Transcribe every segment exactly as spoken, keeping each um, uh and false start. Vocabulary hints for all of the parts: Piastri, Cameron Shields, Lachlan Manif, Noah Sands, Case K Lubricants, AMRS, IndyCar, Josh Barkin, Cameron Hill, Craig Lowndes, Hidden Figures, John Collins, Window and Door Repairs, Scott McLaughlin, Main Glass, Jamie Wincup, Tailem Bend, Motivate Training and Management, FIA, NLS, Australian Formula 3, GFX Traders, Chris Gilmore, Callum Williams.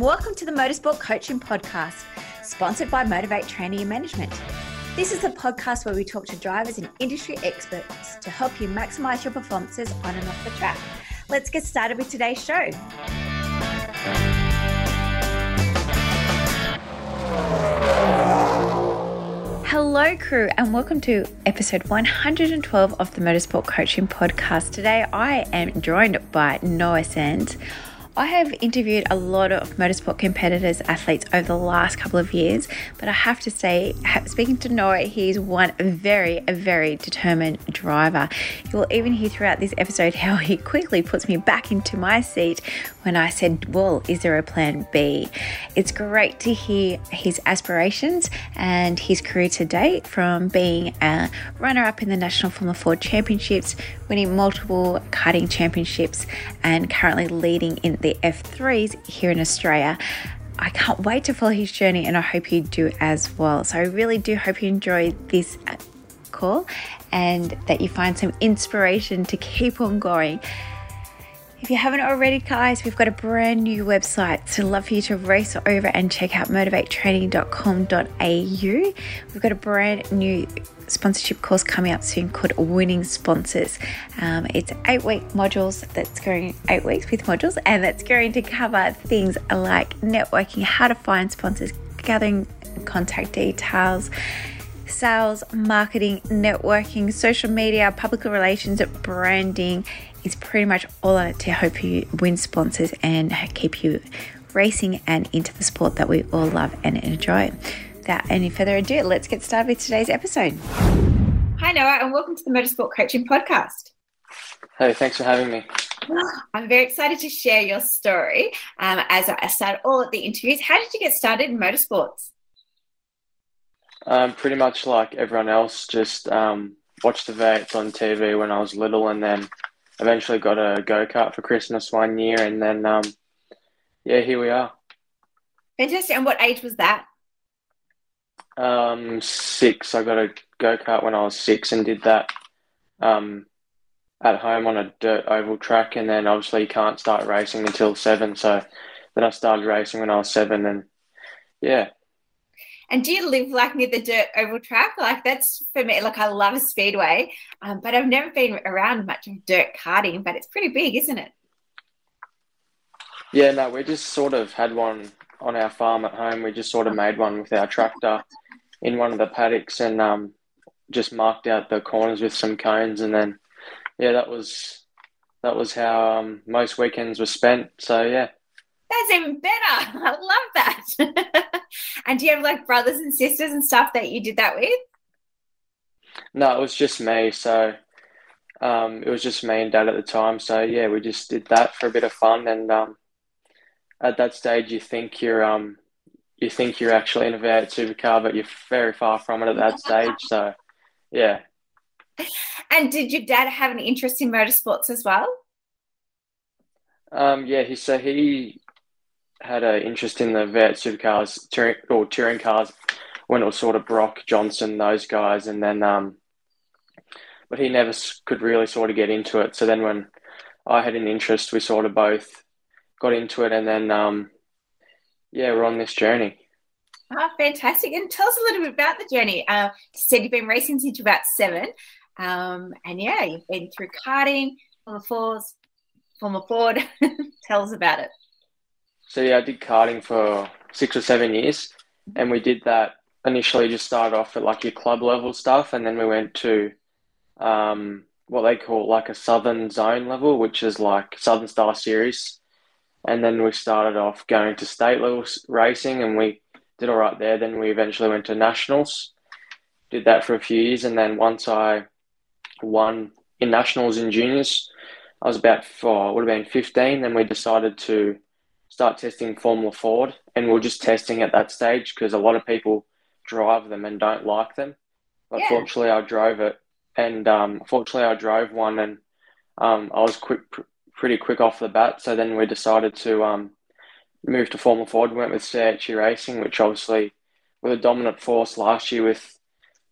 and welcome to the Motorsport Coaching Podcast, sponsored by Motivate Training and Management. This is a podcast where we talk to drivers and industry experts to help you maximise your performances on and off the track. Let's get started with today's show. Hello crew and welcome to episode one hundred twelve of the Motorsport Coaching Podcast. Today I am joined by Noah Sands. I have interviewed a lot of motorsport competitors, athletes over the last couple of years, but I have to say, speaking to Noah, he's one very, very determined driver. You will even hear throughout this episode how he quickly puts me back into my seat when I said, well, is there a plan B? It's great to hear his aspirations and his career to date, from being a runner-up in the National Formula four Championships, winning multiple karting championships, and currently leading in the F threes here in Australia. I can't wait to follow his journey and I hope you do as well. So I really do hope you enjoy this call and that you find some inspiration to keep on going. If you haven't already, guys, we've got a brand new website, so I'd love for you to race over and check out motivate training dot com dot a u. We've got a brand new sponsorship course coming up soon called Winning Sponsors. Um, it's eight week modules that's going eight weeks with modules, and that's going to cover things like networking, how to find sponsors, gathering contact details, sales, marketing, networking, social media, public relations, branding. It's pretty much all on it to help you win sponsors and keep you racing and into the sport that we all love and enjoy. Without any further ado, let's get started with today's episode. Hi, Noah, and welcome to the Motorsport Coaching Podcast. Hey, thanks for having me. I'm very excited to share your story. Um, as I start all of the interviews, how did you get started in motorsports? Um, pretty much like everyone else, just um, watched the V eights on T V when I was little, and then eventually got a go-kart for Christmas one year, and then, um, yeah, here we are. Fantastic. And what age was that? Um, six. I got a go-kart when I was six and did that um, at home on a dirt oval track, and then obviously you can't start racing until seven, so then I started racing when I was seven, and yeah. And do you live like near the dirt oval track? Like that's for me, like I love a speedway, um, but I've never been around much of dirt karting, but it's pretty big, isn't it? Yeah, no, we just sort of had one on our farm at home. We just sort of made one with our tractor in one of the paddocks and um, just marked out the corners with some cones. And then, yeah, that was, that was how um, most weekends were spent. So, yeah. That's even better. I love that. And do you have like brothers and sisters and stuff that you did that with? No, it was just me. So um, it was just me and Dad at the time. So, yeah, we just did that for a bit of fun. And um, at that stage, you think you're um, you think you're actually in a V eight supercar, but you're very far from it at that stage. So, yeah. And did your dad have an interest in motorsports as well? Um, yeah, he so he... had an interest in the V eight supercars touring, or touring cars when it was sort of Brock, Johnson, those guys. And then, um, but he never could really sort of get into it. So then when I had an interest, we sort of both got into it. And then, um, yeah, we're on this journey. Ah, fantastic. And tell us a little bit about the journey. Uh, you said you've been racing since you're about seven. Um, and yeah, you've been through karting, Formula fours, Formula Ford. Tell us about it. So, yeah, I did karting for six or seven years and we did that initially just started off at like your club level stuff, and then we went to um, what they call like a southern zone level, which is like Southern Star Series. And then we started off going to state level racing and we did all right there. Then we eventually went to nationals, did that for a few years. And then once I won in nationals in juniors, I was about four, would have been fifteen. Then we decided to start testing Formula Ford, and we we're just testing at that stage because a lot of people drive them and don't like them. But yeah. Fortunately, I drove it, and um, fortunately, I drove one, and um, I was quick, pr- pretty quick off the bat. So then we decided to um, move to Formula Ford. We went with C H E Racing, which obviously were the dominant force last year with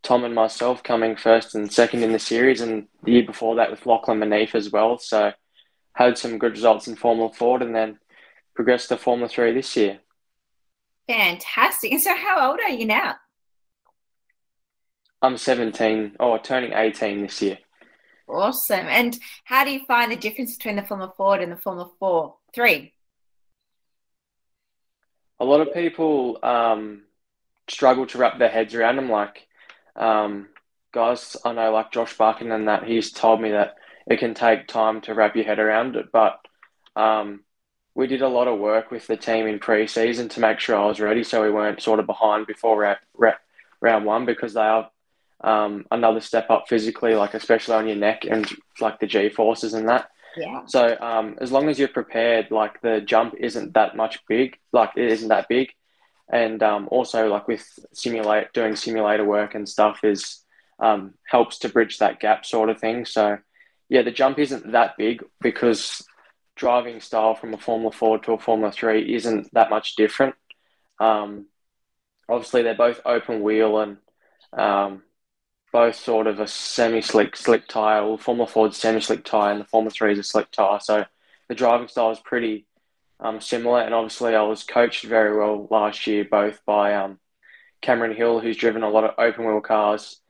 Tom and myself coming first and second in the series, and the year before that with Lachlan Manif as well. So had some good results in Formula Ford, and then progress to Formula three this year. Fantastic. And so how old are you now? I'm seventeen, or turning eighteen this year. Awesome. And how do you find the difference between the Formula Ford and the Formula four, three? A lot of people um, struggle to wrap their heads around them. Like um, guys I know like Josh Barkin and that, he's told me that it can take time to wrap your head around it. But um, we did a lot of work with the team in pre-season to make sure I was ready, so we weren't sort of behind before ra- ra- round one, because they are um, another step up physically, like especially on your neck and like the G-forces and that. Yeah. So um, as long as you're prepared, like the jump isn't that much big, like it isn't that big. And um, also like with simulate, doing simulator work and stuff is um, helps to bridge that gap sort of thing. So yeah, the jump isn't that big, because driving style from a Formula four to a Formula three isn't that much different. Um, obviously they're both open wheel and um, both sort of a semi-slick, slick tyre. Well, Formula Ford's semi-slick tyre and the Formula three is a slick tyre. So the driving style is pretty um, similar. And obviously I was coached very well last year, both by um, Cameron Hill, who's driven a lot of open wheel cars,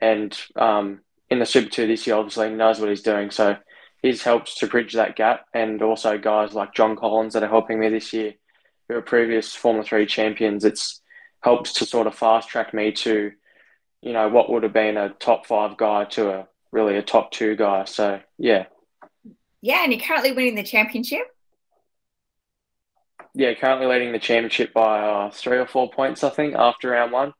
and um, in the Super two this year, obviously he knows what he's doing. So he's helped to bridge that gap. And also guys like John Collins that are helping me this year, who are previous Formula three champions. It's helps to sort of fast track me to, you know, what would have been a top five guy to a really a top two guy. So, yeah. Yeah, and you're currently winning the championship? Yeah, currently leading the championship by uh, three or four points, I think, after round one.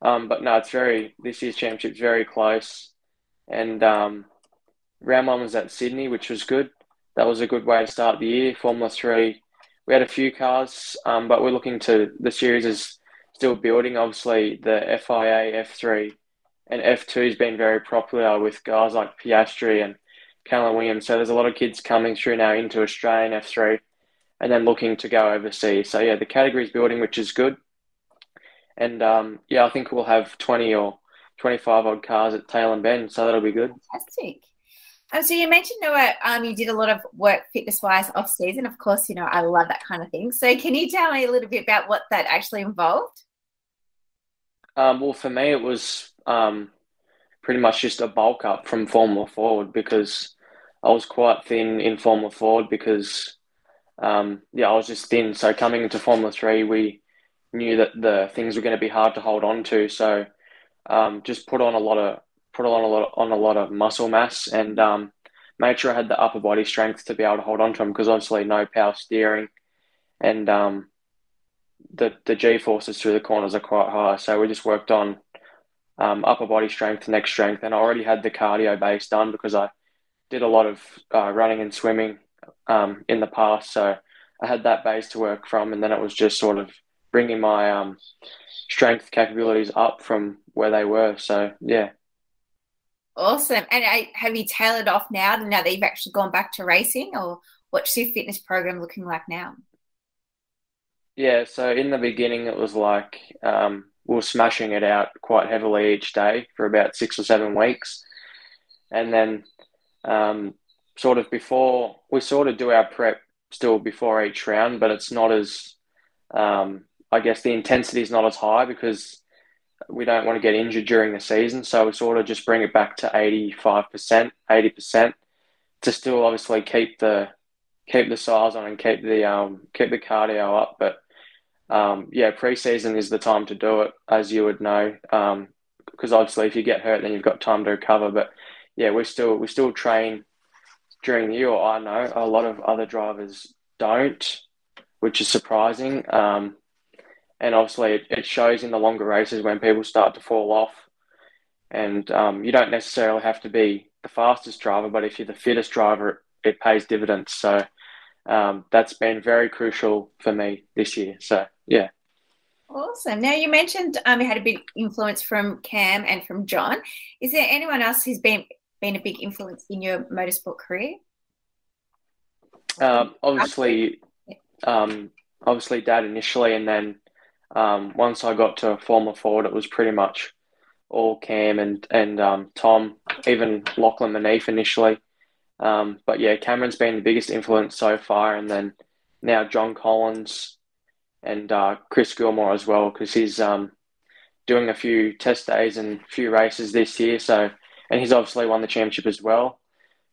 Um, but no, it's very, this year's championship's very close. And um, round one was at Sydney, which was good. That was a good way to start the year. Formula three, we had a few cars, um, but we're looking to, the series is still building. Obviously the F I A, F three and F two has been very popular with guys like Piastri and Callum Williams. So there's a lot of kids coming through now into Australian F three and then looking to go overseas. So yeah, the category is building, which is good. And um, yeah, I think we'll have twenty or twenty-five odd cars at Tailem Bend, so that'll be good. Fantastic. Um, so you mentioned, Noah, um, you did a lot of work fitness-wise off-season. Of course, you know, I love that kind of thing. So can you tell me a little bit about what that actually involved? Um, well, for me, it was um, pretty much just a bulk up from Formula Ford, because I was quite thin in Formula Ford because, um, yeah, I was just thin. So coming into Formula three, we knew that the things were going to be hard to hold on to. So um, just put on a lot of put on a lot of, on a lot of muscle mass and um, made sure I had the upper body strength to be able to hold on to them, because obviously no power steering and um, the the G-forces through the corners are quite high. So we just worked on um, upper body strength, neck strength, and I already had the cardio base done because I did a lot of uh, running and swimming um, in the past. So I had that base to work from, and then it was just sort of bringing my um, strength capabilities up from where they were. So, yeah. Awesome. And I, have you tailored off now, now that you've actually gone back to racing, or what's your fitness program looking like now? Yeah, so in the beginning it was like um, we were smashing it out quite heavily each day for about six or seven weeks. And then um, sort of before, we sort of do our prep still before each round, but it's not as, um, I guess the intensity is not as high because we don't want to get injured during the season. So we sort of just bring it back to eighty-five percent, eighty percent to still obviously keep the keep the size on and keep the um, keep the cardio up. But Um, yeah, pre-season is the time to do it, as you would know, um, because obviously if you get hurt, then you've got time to recover. But yeah, we still we still train during the year. Or I know a lot of other drivers don't, which is surprising. Um, and obviously it, it shows in the longer races when people start to fall off. And um, you don't necessarily have to be the fastest driver, but if you're the fittest driver, it, it pays dividends. So um, that's been very crucial for me this year. So. Yeah. Awesome. Now, you mentioned um, you had a big influence from Cam and from John. Is there anyone else who's been been a big influence in your motorsport career? Um, obviously, um, obviously, Dad initially, and then um, once I got to Formula Ford, it was pretty much all Cam and and um, Tom, even Lachlan Manif initially. Um, but yeah, Cameron's been the biggest influence so far, and then now John Collins and uh, Chris Gilmore as well, because he's um, doing a few test days and a few races this year. So, and he's obviously won the championship as well.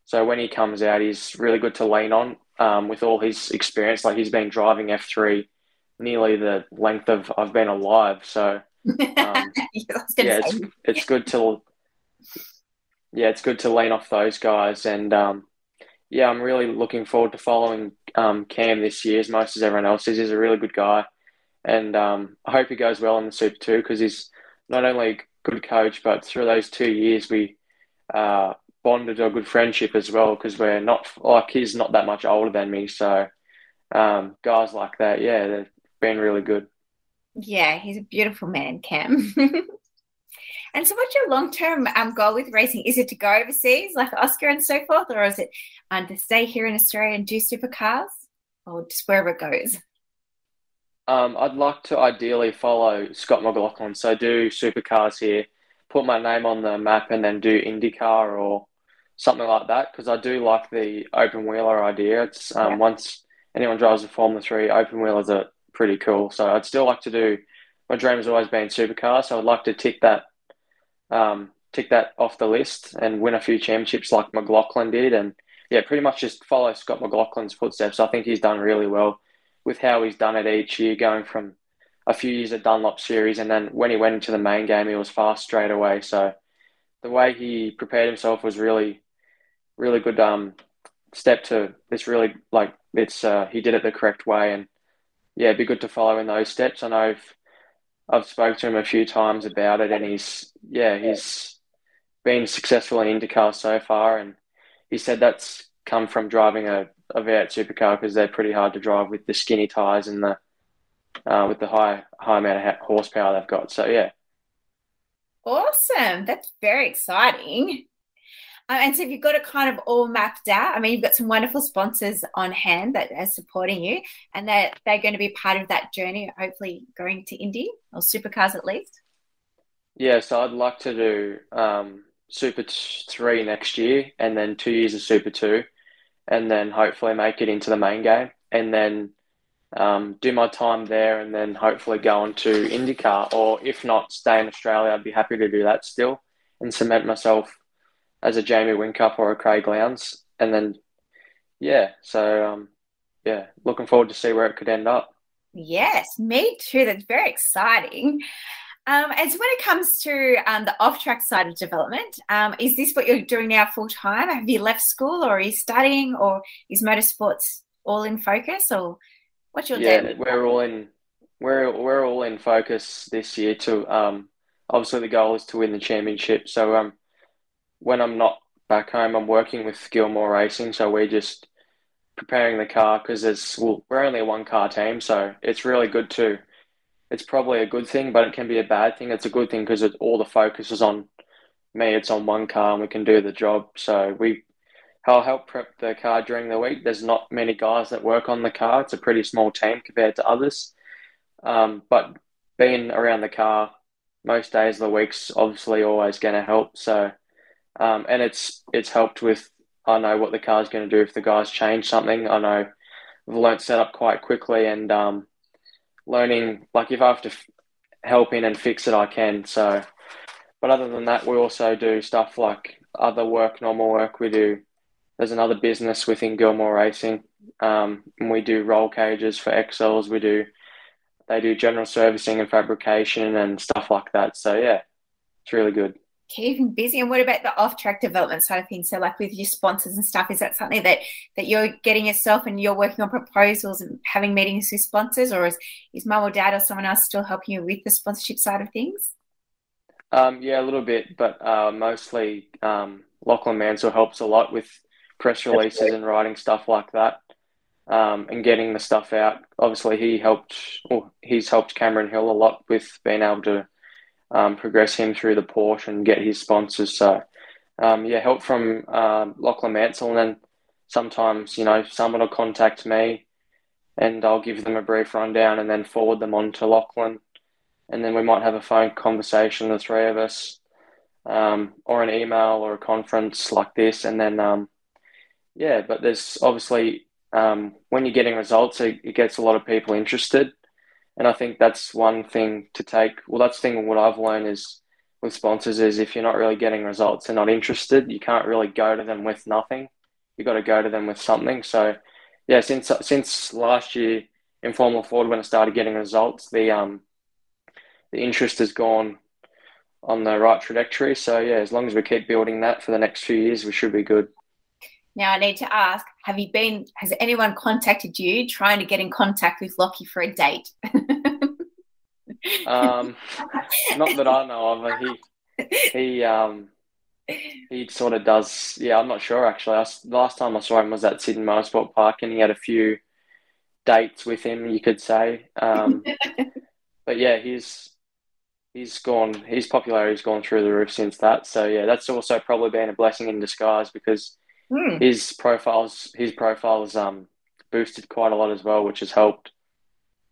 So when he comes out, he's really good to lean on um, with all his experience. Like, he's been driving F three nearly the length of I've been alive. So um, yeah, it's, it's good to yeah, it's good to lean off those guys. And um, yeah, I'm really looking forward to following um, Cam this year as most as everyone else is. He's a really good guy, and um, I hope he goes well in the Super Two, because he's not only a good coach, but through those two years we. Uh, bonded a good friendship as well, because we're not like he's not that much older than me, so um guys like that, yeah, they've been really good. Yeah, he's a beautiful man, Cam. And so what's your long-term um goal with racing? Is it to go overseas like Oscar and so forth, or is it um, to stay here in Australia and do supercars, or just wherever it goes? um I'd like to ideally follow Scott McLaughlin, so do supercars here, put my name on the map, and then do IndyCar or something like that, because I do like the open wheeler idea. It's um, yeah. Once anyone drives a Formula three, open wheelers are pretty cool. So I'd still like to do. My dream has always been supercar, so I'd like to tick that, um, tick that off the list and win a few championships like McLaughlin did, and yeah, pretty much just follow Scott McLaughlin's footsteps. I think he's done really well with how he's done it each year, going from a few years at Dunlop Series, and then when he went into the main game, he was fast straight away. So the way he prepared himself was really, really good um, step to this really, like, it's uh, he did it the correct way. And, yeah, it'd be good to follow in those steps. I know I've, I've spoke to him a few times about it, and he's, yeah, he's been successful in IndyCar so far, and he said that's come from driving a, a V eight supercar, because they're pretty hard to drive with the skinny tyres and the Uh, with the high high amount of horsepower they've got. So, yeah. Awesome. That's very exciting. Um, and so you've got it kind of all mapped out. I mean, you've got some wonderful sponsors on hand that are supporting you, and that they're, they're going to be part of that journey, hopefully going to Indy or supercars at least. Yeah, so I'd like to do um, Super three next year, and then two years of Super two, and then hopefully make it into the main game, and then Um, do my time there, and then hopefully go on to IndyCar, or if not, stay in Australia. I'd be happy to do that still and cement myself as a Jamie Wincup or a Craig Lowndes. And then, yeah, so, um, yeah, looking forward to see where it could end up. Yes, me too. That's very exciting. Um, and so when it comes to um, the off-track side of development, um, is this what you're doing now full-time? Have you left school, or are you studying, or is motorsports all in focus, or... What's your yeah, day? We're all in we're we're all in focus this year to um obviously the goal is to win the championship. So um when I'm not back home, I'm working with Gilmore Racing, so we're just preparing the car, because there's well, we're only a one car team, so it's really good to it's probably a good thing, but it can be a bad thing. It's a good thing because all the focus is on me. It's on one car, and we can do the job. So we I'll help prep the car during the week. There's not many guys that work on the car. It's a pretty small team compared to others. Um, but being around the car most days of the week's obviously always going to help. So, um, and it's it's helped with, I know what the car's going to do if the guys change something. I know I've learnt setup quite quickly, and um, learning, like if I have to f- help in and fix it, I can. So, but other than that, we also do stuff like other work, normal work we do. There's another business within Gilmore Racing, um, and we do roll cages for X Ls. We do, they do general servicing and fabrication and stuff like that. So, yeah, it's really good. Keeping busy. And what about the off-track development side of things? So, like with your sponsors and stuff, is that something that, that you're getting yourself and you're working on proposals and having meetings with sponsors, or is, is mum or dad or someone else still helping you with the sponsorship side of things? Um, yeah, a little bit, but uh, mostly um, Lachlan Manif helps a lot with press releases and writing stuff like that, um, and getting the stuff out. Obviously, he helped. Well, he's helped Cameron Hill a lot with being able to um, progress him through the Porsche and get his sponsors. So, um, yeah, help from uh, Lachlan Mansell, and then sometimes, you know, someone will contact me, and I'll give them a brief rundown and then forward them on to Lachlan, and then we might have a phone conversation, the three of us, um, or an email or a conference like this, and then. Um, Yeah, but there's obviously um, when you're getting results, it, it gets a lot of people interested. And I think that's one thing to take. Well, that's thing what I've learned is with sponsors is if you're not really getting results and not interested, you can't really go to them with nothing. You've got to go to them with something. So, yeah, since since last year in Formula Ford, when I started getting results, the um the interest has gone on the right trajectory. So, yeah, as long as we keep building that for the next few years, we should be good. Now, I need to ask, have you been, has anyone contacted you trying to get in contact with Lockie for a date? um, not that I know of. He, he, um, he sort of does. Yeah, I'm not sure, actually. I, last time I saw him was at Sydney Motorsport Park, and he had a few dates with him, you could say. Um, but, yeah, he's... He's gone, his popularity's gone through the roof since that. So, yeah, that's also probably been a blessing in disguise because mm. his profile's, his profile's um, boosted quite a lot as well, which has helped.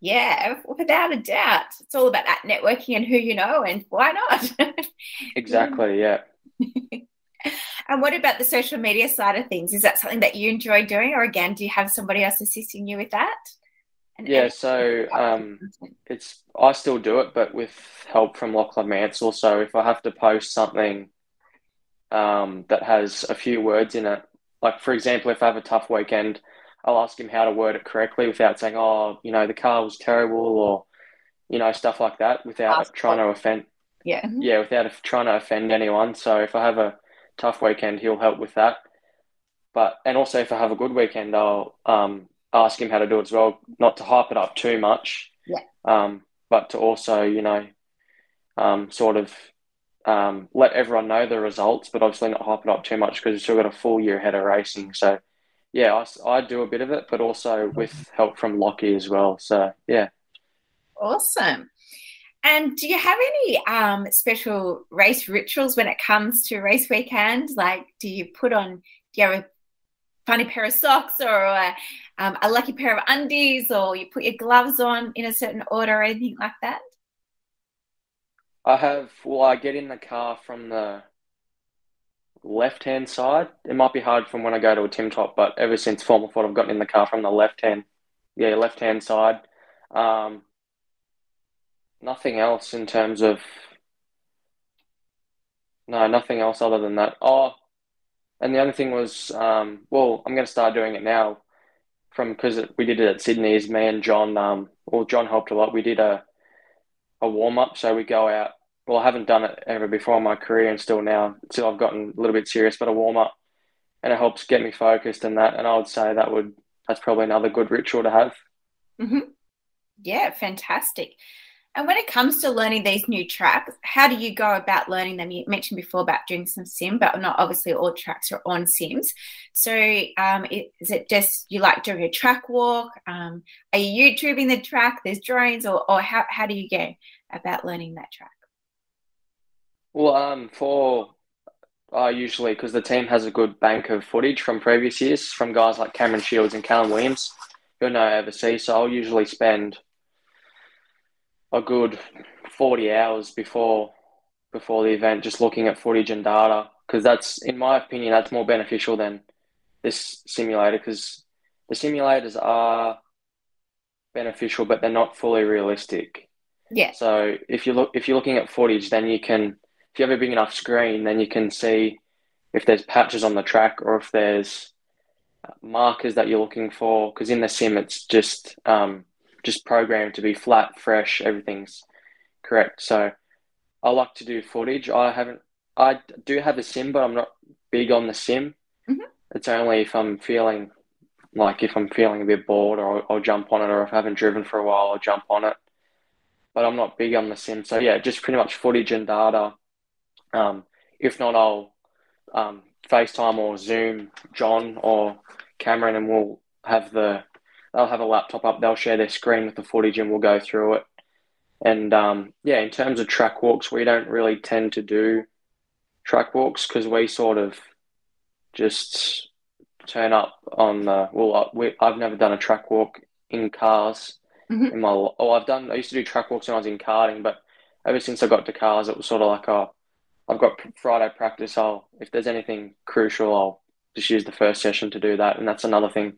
Yeah, without a doubt. It's all about that networking and who you know and why not? Exactly, yeah. And what about the social media side of things? Is that something that you enjoy doing, or, again, do you have somebody else assisting you with that? Yeah, so um, it's I still do it, but with help from Lachlan Manif. So if I have to post something um, that has a few words in it, like, for example, if I have a tough weekend, I'll ask him how to word it correctly without saying, oh, you know, the car was terrible, or, you know, stuff like that, without ask trying them. to offend. Yeah. Yeah, without trying to offend anyone. So if I have a tough weekend, he'll help with that. But and also if I have a good weekend, I'll um, – ask him how to do it as well, not to hype it up too much, yeah. um, but to also, you know, um, sort of um, let everyone know the results, but obviously not hype it up too much because we've still got a full year ahead of racing. So, yeah, I, I do a bit of it, but also with help from Lockie as well. So, yeah. Awesome. And do you have any um, special race rituals when it comes to race weekend? Like, do you put on, do you have a funny pair of socks or a, um, a lucky pair of undies, or you put your gloves on in a certain order or anything like that? I have, well, I get in the car from the left-hand side. It might be hard from when I go to a Tim Top, but ever since Formula Ford, I've gotten in the car from the left-hand, yeah, left-hand side. Um, nothing else in terms of, no, nothing else other than that. Oh, and the other thing was, um, well, I'm going to start doing it now from because we did it at Sydney, is me and John, um, well, John helped a lot. We did a a warm-up, so we go out. Well, I haven't done it ever before in my career and still now, until I've gotten a little bit serious, but a warm-up, and it helps get me focused and that. And I would say that would that's probably another good ritual to have. Mm-hmm. Yeah, fantastic. And when it comes to learning these new tracks, how do you go about learning them? You mentioned before about doing some sim, but not obviously all tracks are on sims. So um, is it just you like doing a track walk? Um, are you YouTubing the track? There's drawings, or, or how, how do you go about learning that track? Well, um, for I uh, usually, because the team has a good bank of footage from previous years from guys like Cameron Shields and Callum Williams, who are now overseas, so I'll usually spend a good forty hours before before the event just looking at footage and data, because that's, in my opinion, that's more beneficial than this simulator, because the simulators are beneficial but they're not fully realistic. Yeah. So if you look if you're looking at footage, then you can, if you have a big enough screen, then you can see if there's patches on the track or if there's markers that you're looking for, because in the sim it's just um just programmed to be flat, fresh, everything's correct. So I like to do footage. I haven't, I do have a sim, but I'm not big on the sim. Mm-hmm. It's only if I'm feeling like, if I'm feeling a bit bored, or I'll, I'll jump on it, or if I haven't driven for a while, I'll jump on it, but I'm not big on the sim. So yeah, just pretty much footage and data. Um, if not, I'll um, FaceTime or Zoom John or Cameron, and we'll have the, they'll have a laptop up, they'll share their screen with the footage, and we'll go through it. And, um, yeah, in terms of track walks, we don't really tend to do track walks because we sort of just turn up on the – well, we, I've never done a track walk in cars. Mm-hmm. in my Oh, I've done – I used to do track walks when I was in karting, but ever since I got to cars, it was sort of like, oh, I've got Friday practice. I'll, if there's anything crucial, I'll just use the first session to do that, and that's another thing.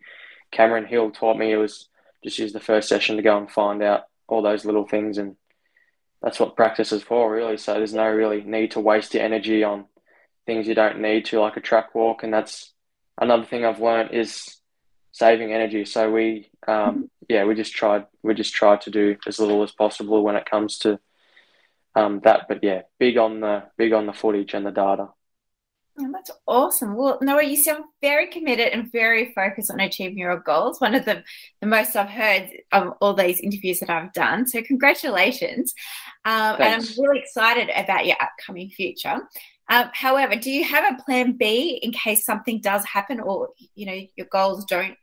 Cameron Hill taught me. It was just use the first session to go and find out all those little things, and that's what practice is for, really. So there's no really need to waste your energy on things you don't need to, like a track walk. And that's another thing I've learned is saving energy. So we, um, yeah, we just tried, we just tried to do as little as possible when it comes to um, that. But yeah, big on the big on the footage and the data. Oh, that's awesome. Well, Noah, you sound very committed and very focused on achieving your goals. One of the, the most I've heard of all these interviews that I've done. So congratulations. Um, and I'm really excited about your upcoming future. Um, however, do you have a plan B in case something does happen or, you know, your goals don't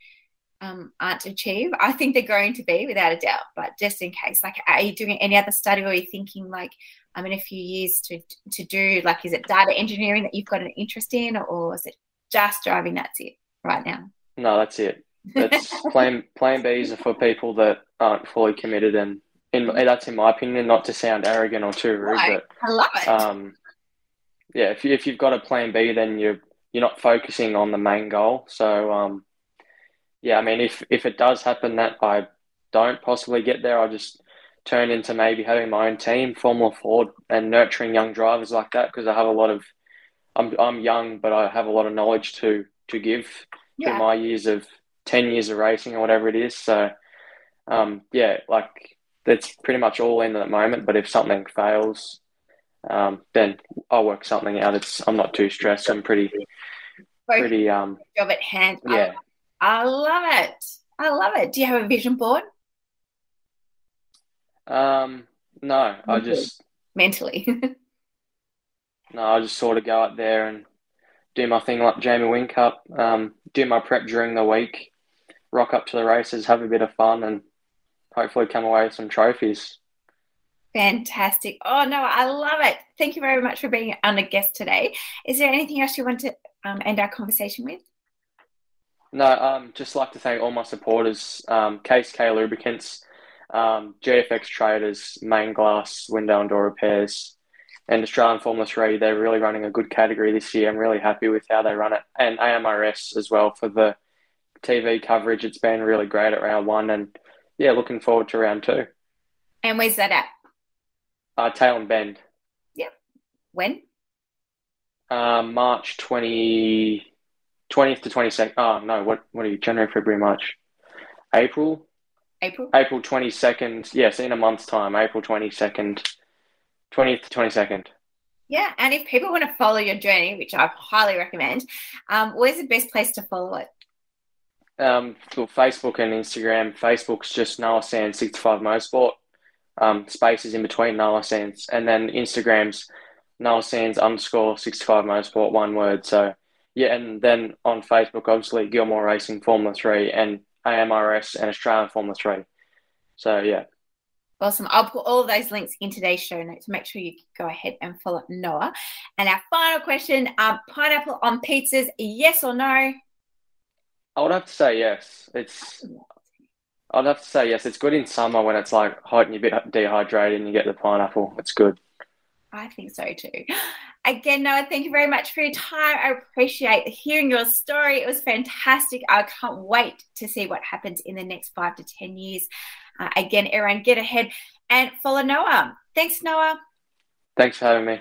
um, aren't achieved? I think they're going to be, without a doubt, but just in case. Like, are you doing any other study, or are you thinking, like, I mean, a few years to to do, like, is it data engineering that you've got an interest in, or is it just driving? That's it right now. No, that's it. That's plan plan B's are for people that aren't fully committed, and in that's in my opinion, not to sound arrogant or too rude, no, but I love it. Um, yeah, if you, if you've got a plan B, then you're you're not focusing on the main goal. So, um, yeah, I mean, if if it does happen that I don't possibly get there, I just turn into maybe having my own team, Formula Ford, and nurturing young drivers like that, because I have a lot of I'm I'm young, but I have a lot of knowledge to to give yeah. through my years of ten years of racing or whatever it is. So um yeah, like that's pretty much all in at the moment. But if something fails, um then I'll work something out. It's I'm not too stressed. I'm pretty pretty um job at hand. Yeah. I love it. I love it. Do you have a vision board? Um, no, I just mentally, no, I just sort of go out there and do my thing like Jamie Wincup, um, do my prep during the week, rock up to the races, have a bit of fun, and hopefully come away with some trophies. Fantastic. Oh, no, I love it. Thank you very much for being on a guest today. Is there anything else you want to um, end our conversation with? No, um, just like to thank all my supporters, um, Case K Lubricants, Um, G F X Traders, Main Glass, Window and Door Repairs, and Australian Formula three. They're really running a good category this year. I'm really happy with how they run it. And A M R S as well for the T V coverage. It's been really great at round one, and, yeah, looking forward to round two. And where's that at? Uh, Tailem Bend. Yep. When? Uh, March twentieth to twenty-second. Oh, no, what, what are you, January, February, March? April? April? April twenty-second. Yes, in a month's time, April twenty-second, twentieth to twenty-second. Yeah, and if people want to follow your journey, which I highly recommend, um, where's the best place to follow it? Um, well, Facebook and Instagram. Facebook's just Noah Sands sixty-five Motorsport. Um, spaces in between Noah Sands. And then Instagram's Noah Sands underscore sixty-five Motorsport, one word. So, yeah, and then on Facebook, obviously, Gilmore Racing, Formula three, and A M R S and Australian Formula three. So, yeah. Awesome. I'll put all those links in today's show notes. Make sure you go ahead and follow Noah. And our final question, um, pineapple on pizzas, yes or no? I would have to say yes. It's. I'd have to say yes. It's good in summer when it's, like, hot and you're a bit dehydrated and you get the pineapple. It's good. I think so too. Again, Noah, thank you very much for your time. I appreciate hearing your story. It was fantastic. I can't wait to see what happens in the next five to ten years. Uh, again, everyone, get ahead and follow Noah. Thanks, Noah. Thanks for having me.